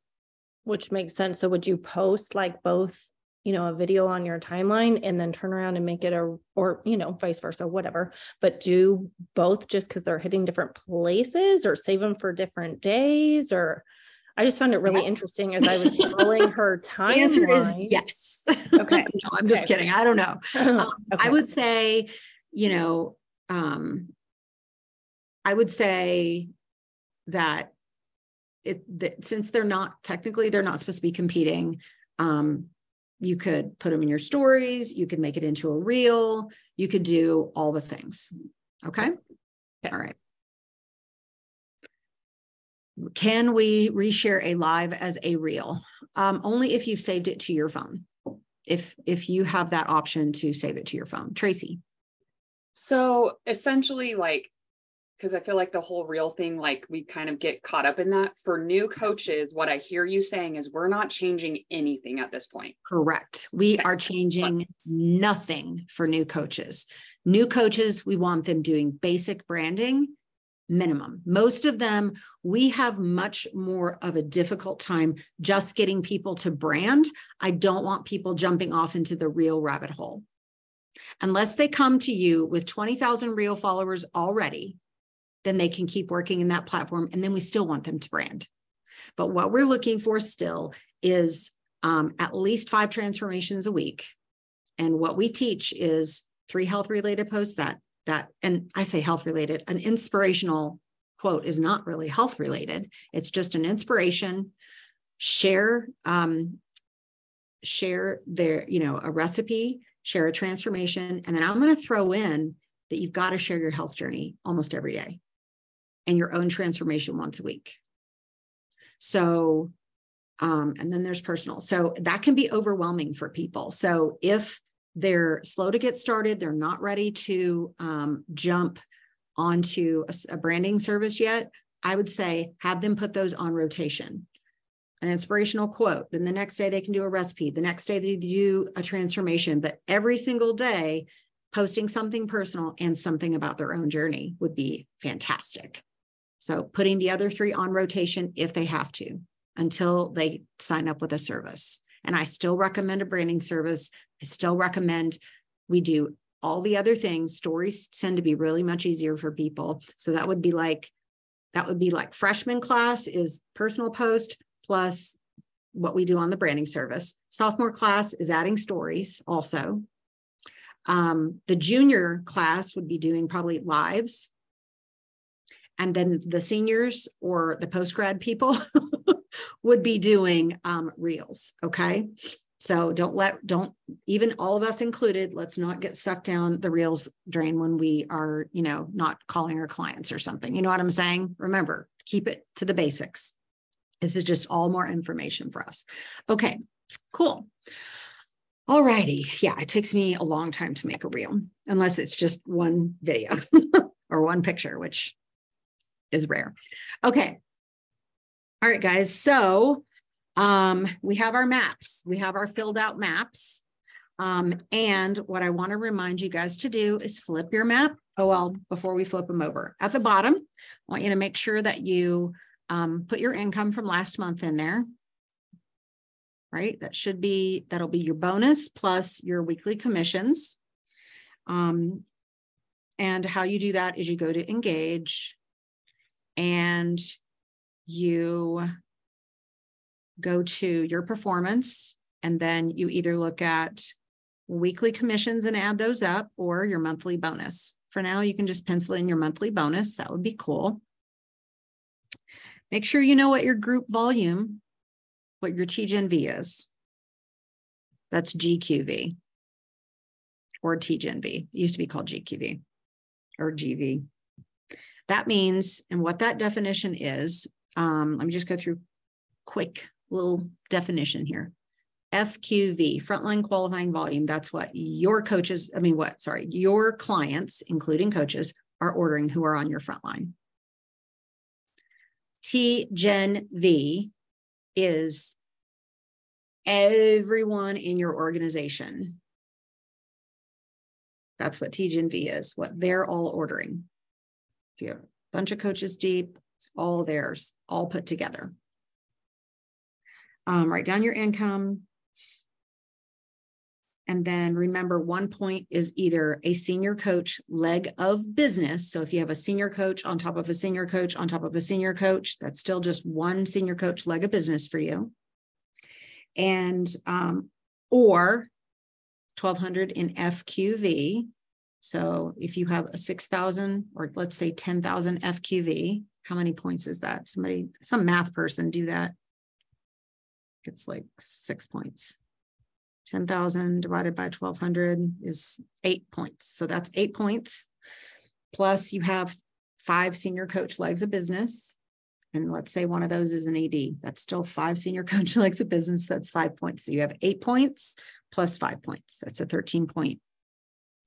Which makes sense. So would you post like both, you know, a video on your timeline and then turn around and make it a, or, you know, vice versa, whatever, but do both just because they're hitting different places or save them for different days or... I just found it really yes. interesting as I was scrolling her timeline. The answer is yes. Okay. No, I'm okay. just kidding. I don't know. Um, okay. I would say, you know, um, I would say that it, that since they're not technically, they're not supposed to be competing. Um, you could put them in your stories. You could make it into a reel. You could do all the things. Okay. Okay. All right. Can we reshare a live as a reel? Um, only if you've saved it to your phone. If, if you have that option to save it to your phone. Tracy. So essentially like, because I feel like the whole reel thing, like we kind of get caught up in that. For new coaches, what I hear you saying is we're not changing anything at this point. Correct. We okay. are changing nothing for new coaches. New coaches, we want them doing basic branding. Minimum. Most of them, we have much more of a difficult time just getting people to brand. I don't want people jumping off into the reel rabbit hole. Unless they come to you with twenty thousand reel followers already, then they can keep working in that platform. And then we still want them to brand. But what we're looking for still is um, at least five transformations a week. And what we teach is three health related posts that that, and I say health related, an inspirational quote is not really health related. It's just an inspiration, share, um, share their, you know, a recipe, share a transformation. And then I'm going to throw in that you've got to share your health journey almost every day and your own transformation once a week. So, um, and then there's personal. So that can be overwhelming for people. So if they're slow to get started. They're not ready to um, jump onto a, a branding service yet. I would say have them put those on rotation. An inspirational quote. Then the next day they can do a recipe. The next day they do a transformation. But every single day, posting something personal and something about their own journey would be fantastic. So putting the other three on rotation if they have to until they sign up with a service. And I still recommend a branding service. I still recommend we do all the other things. Stories tend to be really much easier for people. So that would be like, that would be like freshman class is personal post plus what we do on the branding service. Sophomore class is adding stories also. Um, the junior class would be doing probably lives. And then the seniors or the post-grad people would be doing um, reels. Okay. So don't let, don't even all of us included, let's not get sucked down the reels drain when we are, you know, not calling our clients or something. You know what I'm saying? Remember, keep it to the basics. This is just all more information for us. Okay, cool. All righty. Yeah. It takes me a long time to make a reel unless it's just one video or one picture, which is rare. Okay. All right, guys. So um, we have our maps. We have our filled out maps. Um, and what I want to remind you guys to do is flip your map. Oh, well, before we flip them over at the bottom, I want you to make sure that you um, put your income from last month in there. Right. That should be, that'll be your bonus plus your weekly commissions. Um, and how you do that is you go to Engage and you go to your performance, and then you either look at weekly commissions and add those up or your monthly bonus. For now, you can just pencil in your monthly bonus. That would be cool. Make sure you know what your group volume, what your T G E N V is. That's G Q V. or T G E N V. It used to be called G Q V or G V. That means, and what that definition is, um, let me just go through quick little definition here. F Q V, frontline qualifying volume. That's what your coaches, I mean, what, sorry, your clients, including coaches, are ordering who are on your frontline. T G E N V is everyone in your organization. That's what T G E N V is, what they're all ordering. If you have a bunch of coaches deep, it's all theirs, all put together. Um, write down your income. And then remember, one point is either a senior coach leg of business. So if you have a senior coach on top of a senior coach on top of a senior coach, that's still just one senior coach leg of business for you. And, um, or twelve hundred in F Q V. So if you have a six thousand or let's say ten thousand F Q V, how many points is that? Somebody, some math person do that. It's like six points. ten thousand divided by twelve hundred is eight points. So that's eight points. Plus you have five senior coach legs of business. And let's say one of those is an E D. That's still five senior coach legs of business. That's five points. So you have eight points plus five points. That's a thirteen point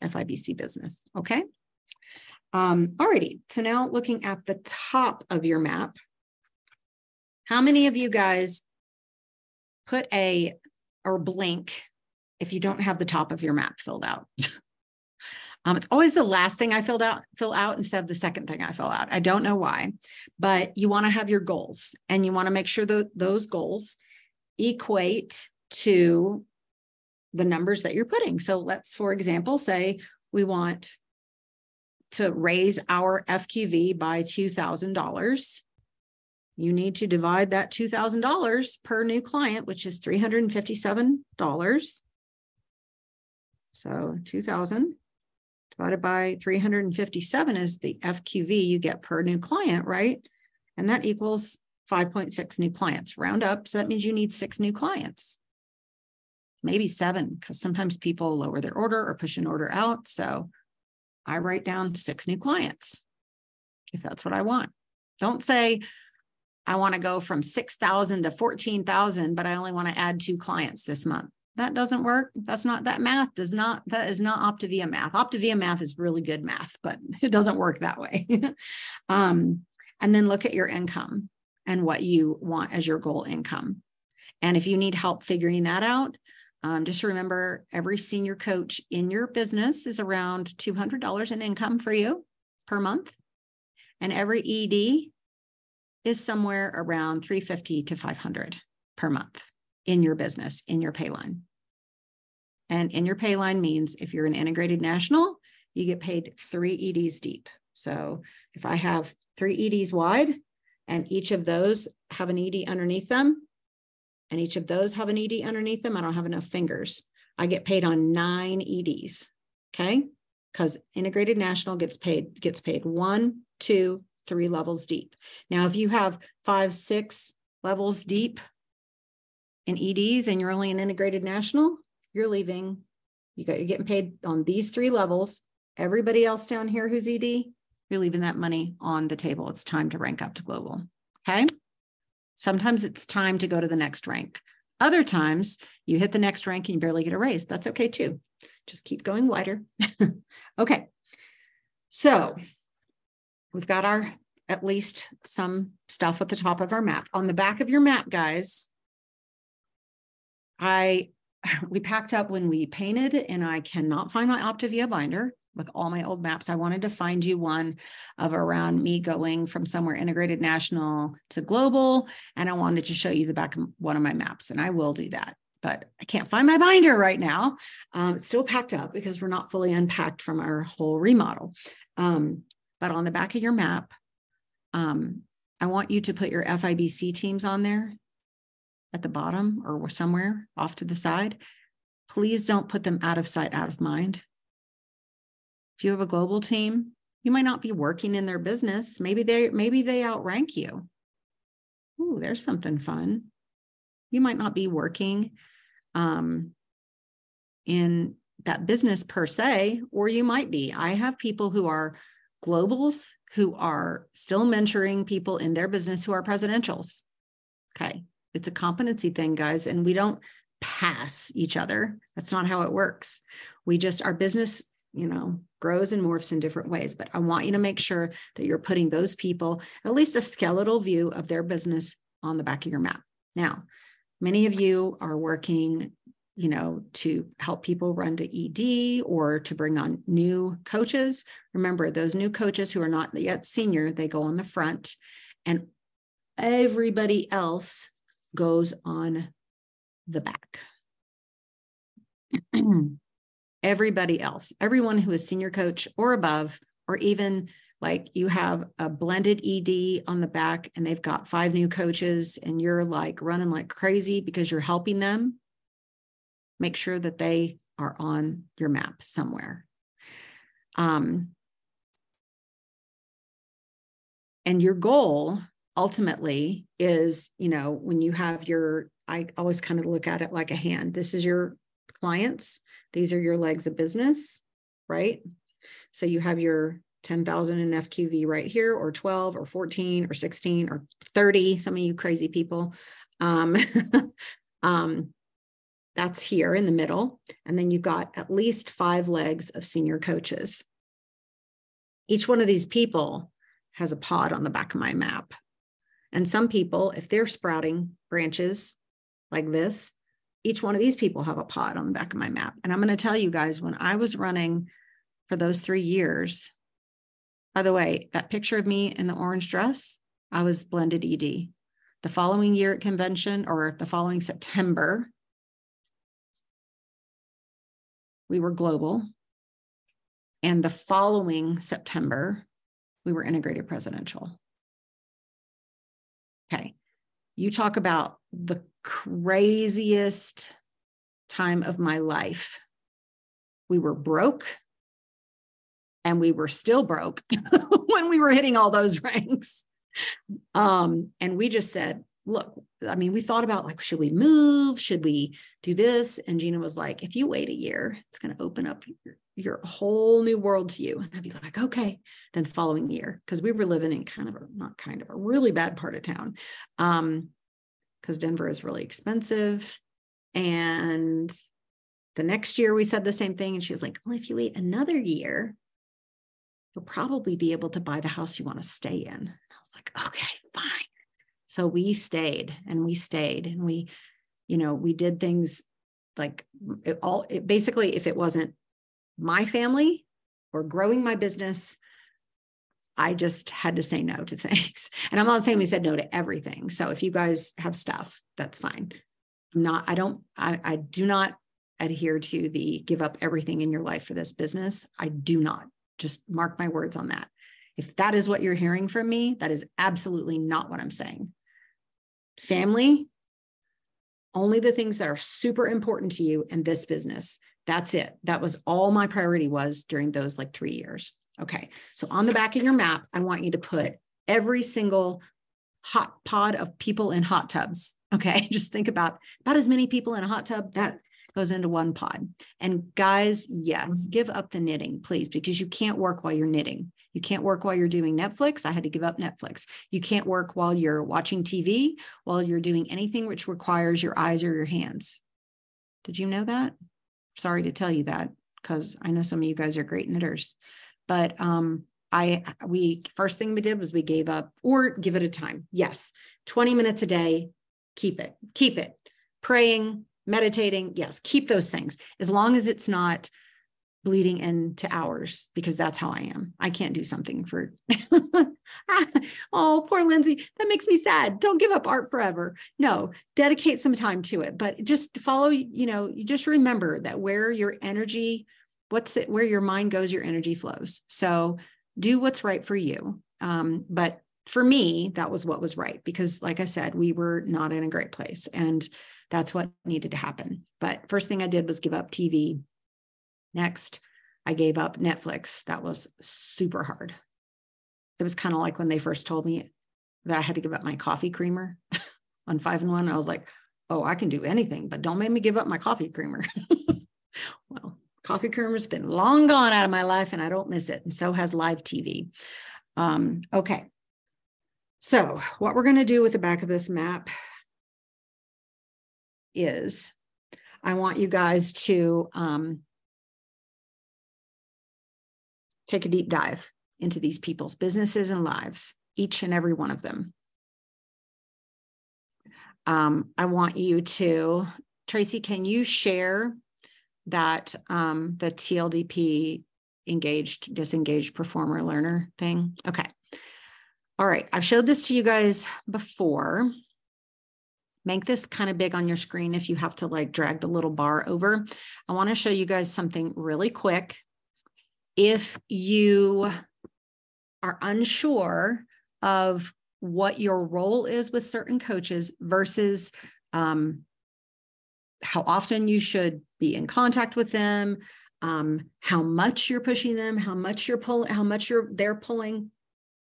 F I B C business. Okay. Um, alrighty. So now looking at the top of your map, how many of you guys put a or blink if you don't have the top of your map filled out? um, it's always the last thing I filled out, fill out instead of the second thing I fill out. I don't know why, but you want to have your goals and you want to make sure that those goals equate to the numbers that you're putting. So let's, for example, say we want to raise our F Q V by two thousand dollars. You need to divide that two thousand dollars per new client, which is three hundred fifty-seven dollars. So two thousand divided by three hundred fifty-seven is the F Q V you get per new client, right? And that equals five point six new clients. Round up, so that means you need six new clients. Maybe seven, because sometimes people lower their order or push an order out. So I write down six new clients if that's what I want. Don't say, I want to go from six thousand to fourteen thousand, but I only want to add two clients this month. That doesn't work. That's not, that math does not, that is not Optavia math. Optavia math is really good math, but it doesn't work that way. um, and then look at your income and what you want as your goal income. And if you need help figuring that out, um, just remember every senior coach in your business is around two hundred dollars in income for you per month. And every E D is somewhere around three fifty to five hundred per month in your business, in your pay line. And in your pay line means if you're an integrated national, you get paid three E Ds deep. So if I have three E Ds wide and each of those have an E D underneath them, and each of those have an E D underneath them, I don't have enough fingers. I get paid on nine E Ds, okay? Because integrated national gets paid, gets paid one, two, three levels deep. Now, if you have five, six levels deep in E Ds and you're only an integrated national, you're leaving, you got, you're getting paid on these three levels. Everybody else down here who's E D, you're leaving that money on the table. It's time to rank up to global, okay? Sometimes it's time to go to the next rank. Other times you hit the next rank and you barely get a raise. That's okay too. Just keep going wider. Okay, so we've got our, at least some stuff at the top of our map. On the back of your map, guys, I, we packed up when we painted and I cannot find my Optavia binder with all my old maps. I wanted to find you one of around me going from somewhere integrated national to global. And I wanted to show you the back of one of my maps, and I will do that, but I can't find my binder right now. Um, it's still packed up because we're not fully unpacked from our whole remodel. Um, But on the back of your map, um, I want you to put your F I B C teams on there at the bottom or somewhere off to the side. Please don't put them out of sight, out of mind. If you have a global team, you might not be working in their business. Maybe they, maybe they outrank you. Ooh, there's something fun. You might not be working um, in that business per se, or you might be. I have people who are globals who are still mentoring people in their business who are presidentials. Okay. It's a competency thing, guys. And we don't pass each other. That's not how it works. We just, our business, you know, grows and morphs in different ways. But I want you to make sure that you're putting those people, at least a skeletal view of their business, on the back of your map. Now, many of you are working, you know, to help people run to E D or to bring on new coaches. Remember, those new coaches who are not yet senior, they go on the front, and everybody else goes on the back. Everybody else, everyone who is senior coach or above, or even like you have a blended E D on the back and they've got five new coaches and you're like running like crazy because you're helping them, make sure that they are on your map somewhere. Um, and your goal ultimately is, you know, when you have your, I always kind of look at it like a hand. This is your clients. These are your legs of business, right? So you have your ten thousand in F Q V right here, or twelve or fourteen or sixteen or thirty. Some of you crazy people. Um, um, that's here in the middle. And then you've got at least five legs of senior coaches. Each one of these people has a pod on the back of my map. And some people, if they're sprouting branches like this, each one of these people have a pod on the back of my map. And I'm going to tell you guys, when I was running for those three years, by the way, that picture of me in the orange dress, I was blended E D. The following year at convention, or the following September, we were global. And the following September, we were integrated presidential. Okay. You talk about the craziest time of my life. We were broke. And we were still broke when we were hitting all those ranks. Um, and we just said, look, I mean, we thought about like, should we move? Should we do this? And Gina was like, if you wait a year, it's going to open up your, your whole new world to you. And I'd be like, okay. Then the following year, because we were living in kind of a, not kind of a really bad part of town. Um, because Denver is really expensive. And the next year we said the same thing. And she was like, well, if you wait another year, you'll probably be able to buy the house you want to stay in. And I was like, okay, fine. So we stayed and we stayed and we, you know, we did things like it all, it basically, if it wasn't my family or growing my business, I just had to say no to things. And I'm not saying we said no to everything. So if you guys have stuff, that's fine. I'm not, I don't, I, I do not adhere to the give up everything in your life for this business. I do not. Just mark my words on that. If that is what you're hearing from me, that is absolutely not what I'm saying. Family, only the things that are super important to you and this business. That's it. That was all my priority was during those like three years. Okay. So on the back of your map, I want you to put every single hot pod of people in hot tubs. Okay. Just think about about as many people in a hot tub that goes into one pod. And guys, yes, give up the knitting, please, because you can't work while you're knitting. You can't work while you're doing Netflix. I had to give up Netflix. You can't work while you're watching T V, while you're doing anything which requires your eyes or your hands. Did you know that? Sorry to tell you that, because I know some of you guys are great knitters. But um, I, we first thing we did was we gave up, or give it a time. Yes, twenty minutes a day. Keep it. Keep it. Praying. Meditating, yes, keep those things as long as it's not bleeding into hours, because that's how I am. I can't do something for, oh, poor Lindsay, that makes me sad. Don't give up art forever. No, dedicate some time to it, but just follow, you know, you just remember that where your energy, what's it, where your mind goes, your energy flows. So do what's right for you. Um, but for me, that was what was right, because like I said, we were not in a great place, and that's what needed to happen. But first thing I did was give up T V. Next, I gave up Netflix. That was super hard. It was kind of like when they first told me that I had to give up my coffee creamer on five and one. I was like, oh, I can do anything, but don't make me give up my coffee creamer. Well, Coffee creamer's been long gone out of my life and I don't miss it. And so has live T V. Um, okay. So what we're going to do with the back of this map is I want you guys to um, take a deep dive into these people's businesses and lives, each and every one of them. Um, I want you to, Tracy, can you share that um, the T L D P engaged, disengaged performer learner thing? Okay. All right. I've showed this to you guys before. Make this kind of big on your screen if you have to like drag the little bar over. I want to show you guys something really quick. If you are unsure of what your role is with certain coaches versus um, how often you should be in contact with them, um, how much you're pushing them, how much you're pulling, how much you're they're pulling.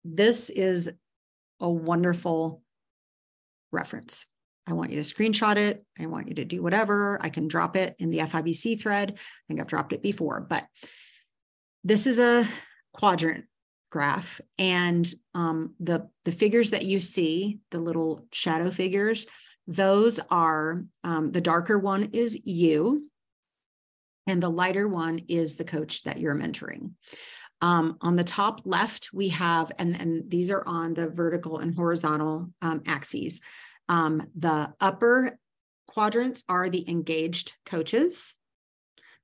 This is a wonderful reference. I want you to screenshot it. I want you to do whatever. I can drop it in the F I B C thread. I think I've dropped it before, but this is a quadrant graph. And um, the, the figures that you see, the little shadow figures, those are, um, the darker one is you, and the lighter one is the coach that you're mentoring. Um, on the top left, we have, and, and these are on the vertical and horizontal um, axes. Um, the upper quadrants are the engaged coaches.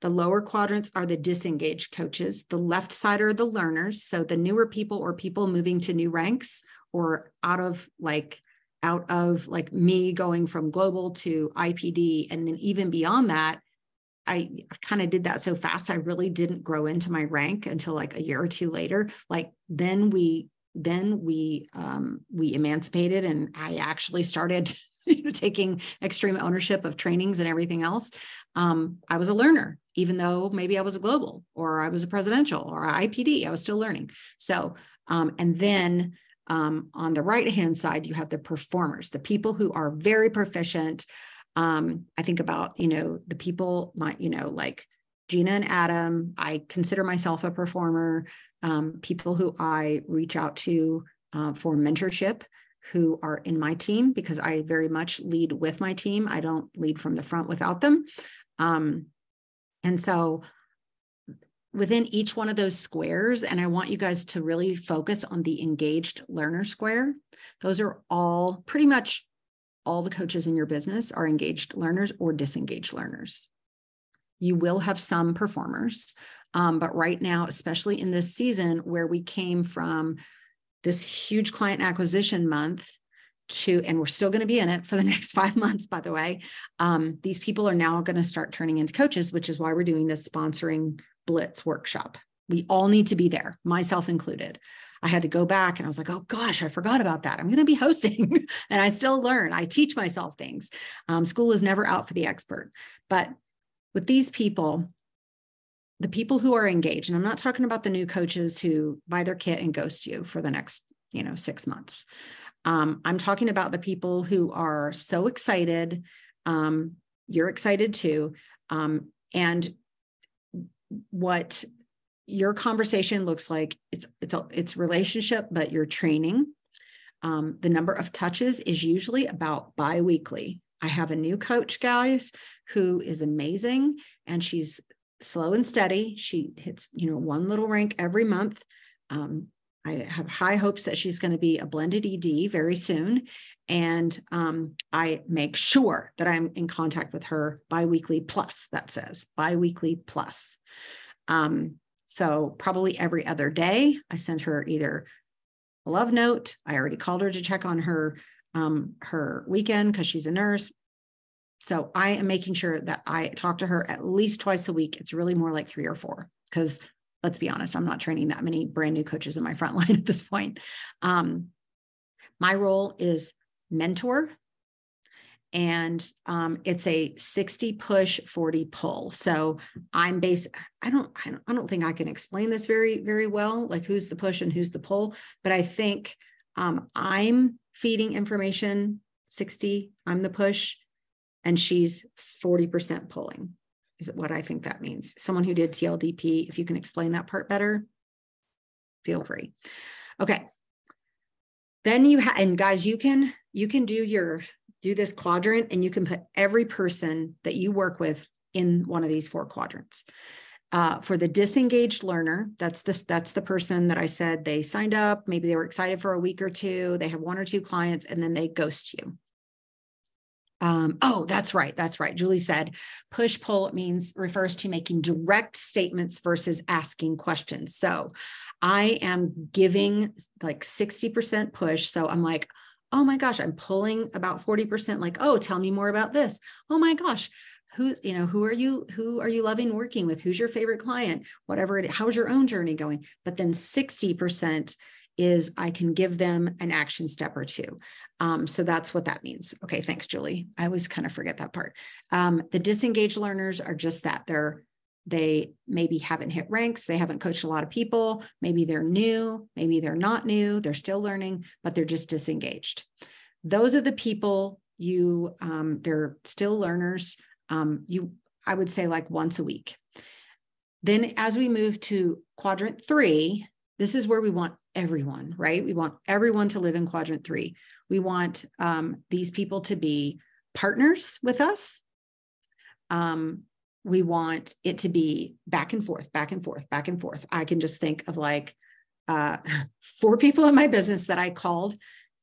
The lower quadrants are the disengaged coaches. The left side are the learners. So the newer people or people moving to new ranks or out of like, out of like me going from global to I P D. And then even beyond that, I kind of did that so fast. I really didn't grow into my rank until like a year or two later. Like then we, then we, um, we emancipated and I actually started you know, taking extreme ownership of trainings and everything else. Um, I was a learner, even though maybe I was a global or I was a presidential or I P D, I was still learning. So, um, and then, um, on the right-hand side, you have the performers, the people who are very proficient. Um, I think about, you know, the people, my, you know, like Gina and Adam, I consider myself a performer, um, people who I reach out to uh, for mentorship who are in my team because I very much lead with my team. I don't lead from the front without them. Um, and so within each one of those squares, and I want you guys to really focus on the engaged learner square. Those are all pretty much all the coaches in your business are engaged learners or disengaged learners. You will have some performers, um, but right now, especially in this season where we came from this huge client acquisition month to, and we're still going to be in it for the next five months, by the way, um, these people are now going to start turning into coaches, which is why we're doing this sponsoring blitz workshop. We all need to be there, myself included. I had to go back and I was like, oh gosh, I forgot about that. I'm going to be hosting and I still learn. I teach myself things. Um, school is never out for the expert. But with these people, the people who are engaged, and I'm not talking about the new coaches who buy their kit and ghost you for the next, you know, six months. Um, I'm talking about the people who are so excited. Um, you're excited too. Um, and what your conversation looks like it's it's a, it's relationship, but you're training. Um, the number of touches is usually about bi-weekly. I have a new coach, guys, who is amazing, and she's slow and steady. She hits you know one little rank every month. Um, I have high hopes that she's going to be a blended E D very soon, and um, I make sure that I'm in contact with her bi-weekly plus. That says bi-weekly plus. Um, So probably every other day, I send her either a love note. I already called her to check on her, um, her weekend because she's a nurse. So I am making sure that I talk to her at least twice a week. It's really more like three or four because let's be honest, I'm not training that many brand new coaches in my front line at this point. Um, my role is mentor. And um, it's a sixty push, forty pull. So I'm base. I don't, I don't. I don't think I can explain this very, very well. Like who's the push and who's the pull. But I think um, I'm feeding information sixty. I'm the push, and she's forty percent pulling. is what I think that means. Someone who did T L D P, if you can explain that part better, feel free. Okay. Then you have, and guys, you can, you can do your, do this quadrant, and you can put every person that you work with in one of these four quadrants. Uh, for the disengaged learner, that's this, that's the person that I said they signed up. Maybe they were excited for a week or two. They have one or two clients, and then they ghost you. Um, oh, that's right. That's right. Julie said push-pull means refers to making direct statements versus asking questions. So I am giving like sixty percent push. So I'm like, oh my gosh, I'm pulling about forty percent like, oh, tell me more about this. Oh my gosh. Who's, you know, who are you, who are you loving working with? Who's your favorite client? Whatever it is, how's your own journey going? But then sixty percent is I can give them an action step or two. Um, so that's what that means. Okay, thanks, Julie. I always kind of forget that part. Um, the disengaged learners are just that. They're, they maybe haven't hit ranks. They haven't coached a lot of people. Maybe they're new. Maybe they're not new. They're still learning, but they're just disengaged. Those are the people you, um, they're still learners. Um, you, I would say like once a week. Then as we move to quadrant three, this is where we want everyone, right? We want everyone to live in quadrant three. We want um, these people to be partners with us. Um, we want it to be back and forth, back and forth, back and forth. I can just think of like uh, four people in my business that I called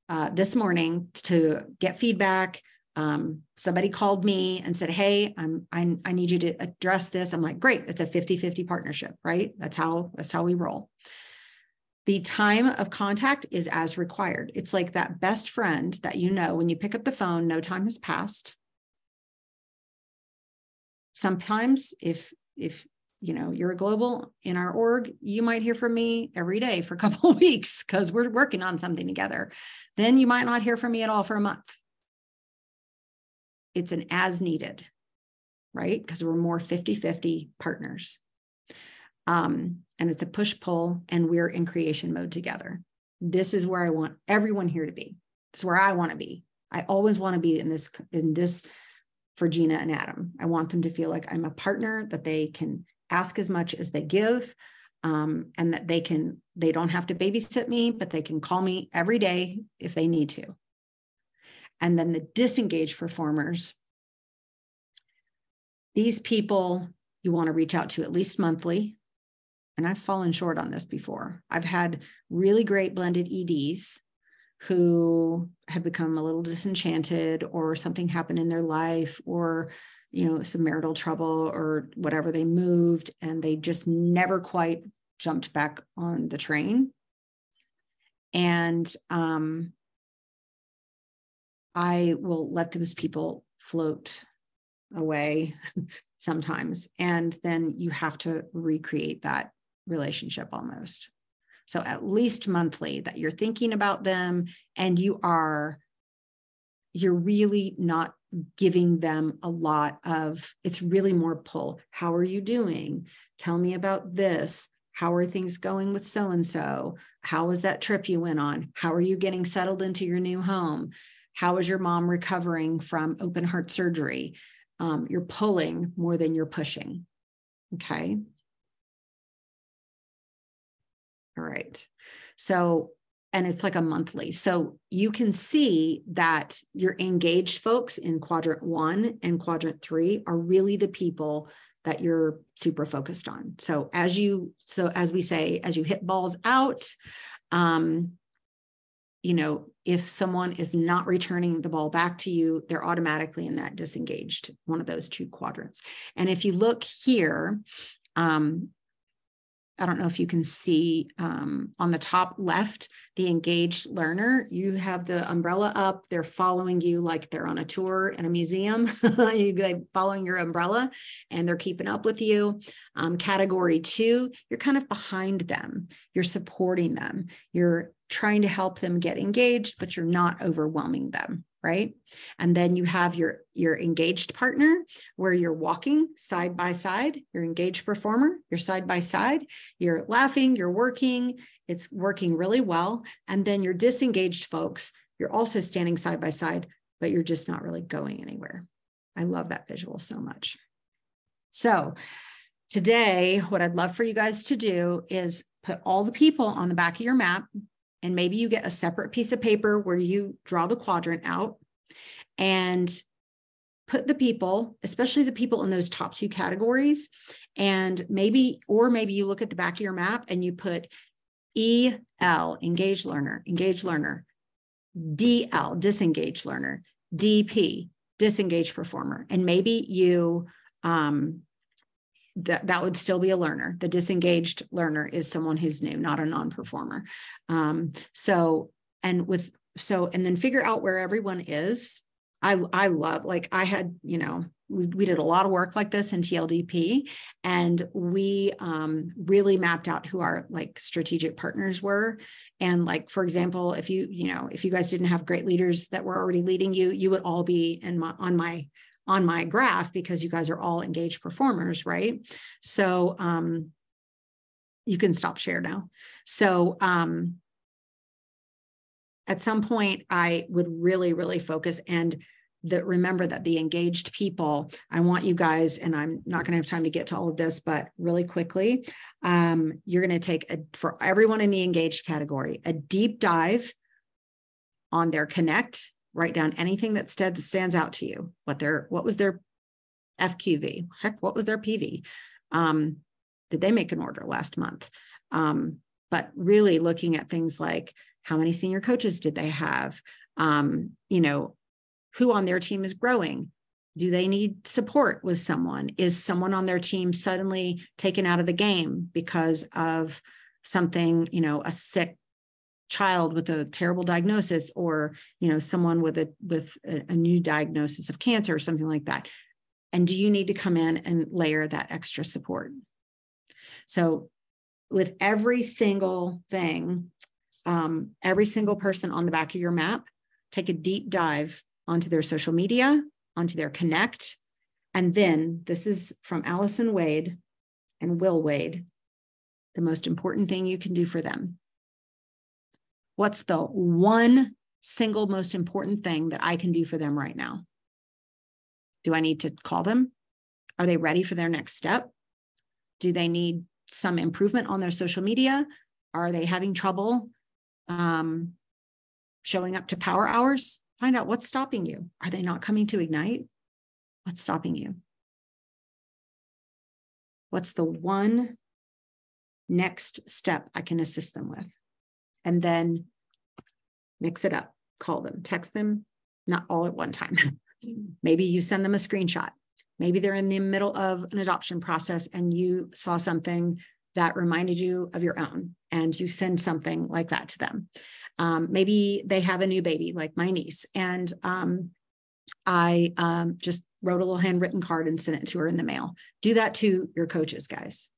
uh, this morning to get feedback. Um, somebody called me and said, hey, I'm, I, I need you to address this. I'm like, great. It's a fifty fifty partnership, right? That's how, that's how we roll. The time of contact is as required. It's like that best friend that, you know, when you pick up the phone, no time has passed. Sometimes if, if, you know, you're a global in our org, you might hear from me every day for a couple of weeks because we're working on something together. Then you might not hear from me at all for a month. It's an as needed, right? Because we're more fifty fifty partners. Um, and it's a push pull, and we're in creation mode together. This is where I want everyone here to be. It's where I want to be. I always want to be in this, in this for Gina and Adam. I want them to feel like I'm a partner, that they can ask as much as they give, um, and that they can, they don't have to babysit me, but they can call me every day if they need to. And then the disengaged performers, these people you want to reach out to at least monthly. And I've fallen short on this before. I've had really great blended E Ds who have become a little disenchanted, or something happened in their life, or, you know, some marital trouble or whatever. They moved and they just never quite jumped back on the train. And, um, I will let those people float away sometimes. And then you have to recreate that relationship almost. So at least monthly that you're thinking about them, and you are, you're really not giving them a lot of, it's really more pull. How are you doing? Tell me about this. How are things going with so-and-so? How was that trip you went on? How are you getting settled into your new home? How is your mom recovering from open heart surgery? Um, you're pulling more than you're pushing. Okay. All right. So, and it's like a monthly. So you can see that your engaged folks in quadrant one and quadrant three are really the people that you're super focused on. So as you, so as we say, as you hit balls out, um, you know, if someone is not returning the ball back to you, they're automatically in that disengaged, one of those two quadrants. And if you look here, um, I don't know if you can see um, on the top left, the engaged learner, you have the umbrella up, they're following you like they're on a tour in a museum, you're following your umbrella and they're keeping up with you. Um, category two, you're kind of behind them, you're supporting them, you're trying to help them get engaged, but you're not overwhelming them, right? And then you have your, your engaged partner where you're walking side by side, your engaged performer, you're side by side, you're laughing, you're working, it's working really well. And then your disengaged folks, you're also standing side by side, but you're just not really going anywhere. I love that visual so much. So today, what I'd love for you guys to do is put all the people on the back of your map, and maybe you get a separate piece of paper where you draw the quadrant out and put the people, especially the people in those top two categories, and maybe, or maybe you look at the back of your map and you put E L, engaged learner, engaged learner, D L, disengaged learner, D P, disengaged performer. And maybe you, um, th- that would still be a learner. The disengaged learner is someone who's new, not a non-performer. Um, so, and with, so, and then figure out where everyone is. I, I love, like I had, you know, we, we did a lot of work like this in T L D P, and we um, really mapped out who our like strategic partners were. And like, for example, if you, you know, if you guys didn't have great leaders that were already leading you, you would all be in my, on my, on my graph, because you guys are all engaged performers, right? So um, you can stop share now. So um, at some point I would really, really focus, and that remember that the engaged people, I want you guys, and I'm not going to have time to get to all of this, but really quickly, um, you're going to take a, for everyone in the engaged category, a deep dive on their connect. Write down anything that stands out to you. What their, what was their F Q V? Heck, what was their P V? Um, did they make an order last month? Um, but really looking at things like how many senior coaches did they have? Um, you know, who on their team is growing? Do they need support with someone? Is someone on their team suddenly taken out of the game because of something, you know, a sick child with a terrible diagnosis, or, you know, someone with a, with a, a new diagnosis of cancer or something like that? And do you need to come in and layer that extra support? So with every single thing, um, every single person on the back of your map, take a deep dive onto their social media, onto their connect. And then this is from Allison Wade and Will Wade. The most important thing you can do for them. What's the one single most important thing that I can do for them right now? Do I need to call them? Are they ready for their next step? Do they need some improvement on their social media? Are they having trouble um, showing up to power hours? Find out what's stopping you. Are they not coming to Ignite? What's stopping you? What's the one next step I can assist them with? And then mix it up, call them, text them, not all at one time. Maybe you send them a screenshot. Maybe they're in the middle of an adoption process and you saw something that reminded you of your own, and you send something like that to them. Um, maybe they have a new baby like my niece, and um, I um, just wrote a little handwritten card and sent it to her in the mail. Do that to your coaches, guys.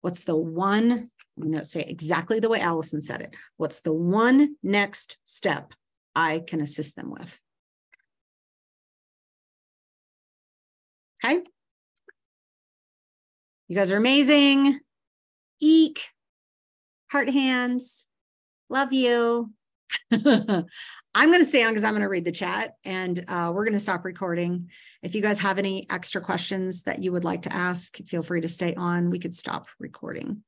What's the one... I'm going to say exactly the way Allison said it. What's the one next step I can assist them with? Okay. You guys are amazing. Eek. Heart hands. Love you. I'm going to stay on because I'm going to read the chat, and uh, we're going to stop recording. If you guys have any extra questions that you would like to ask, feel free to stay on. We could stop recording.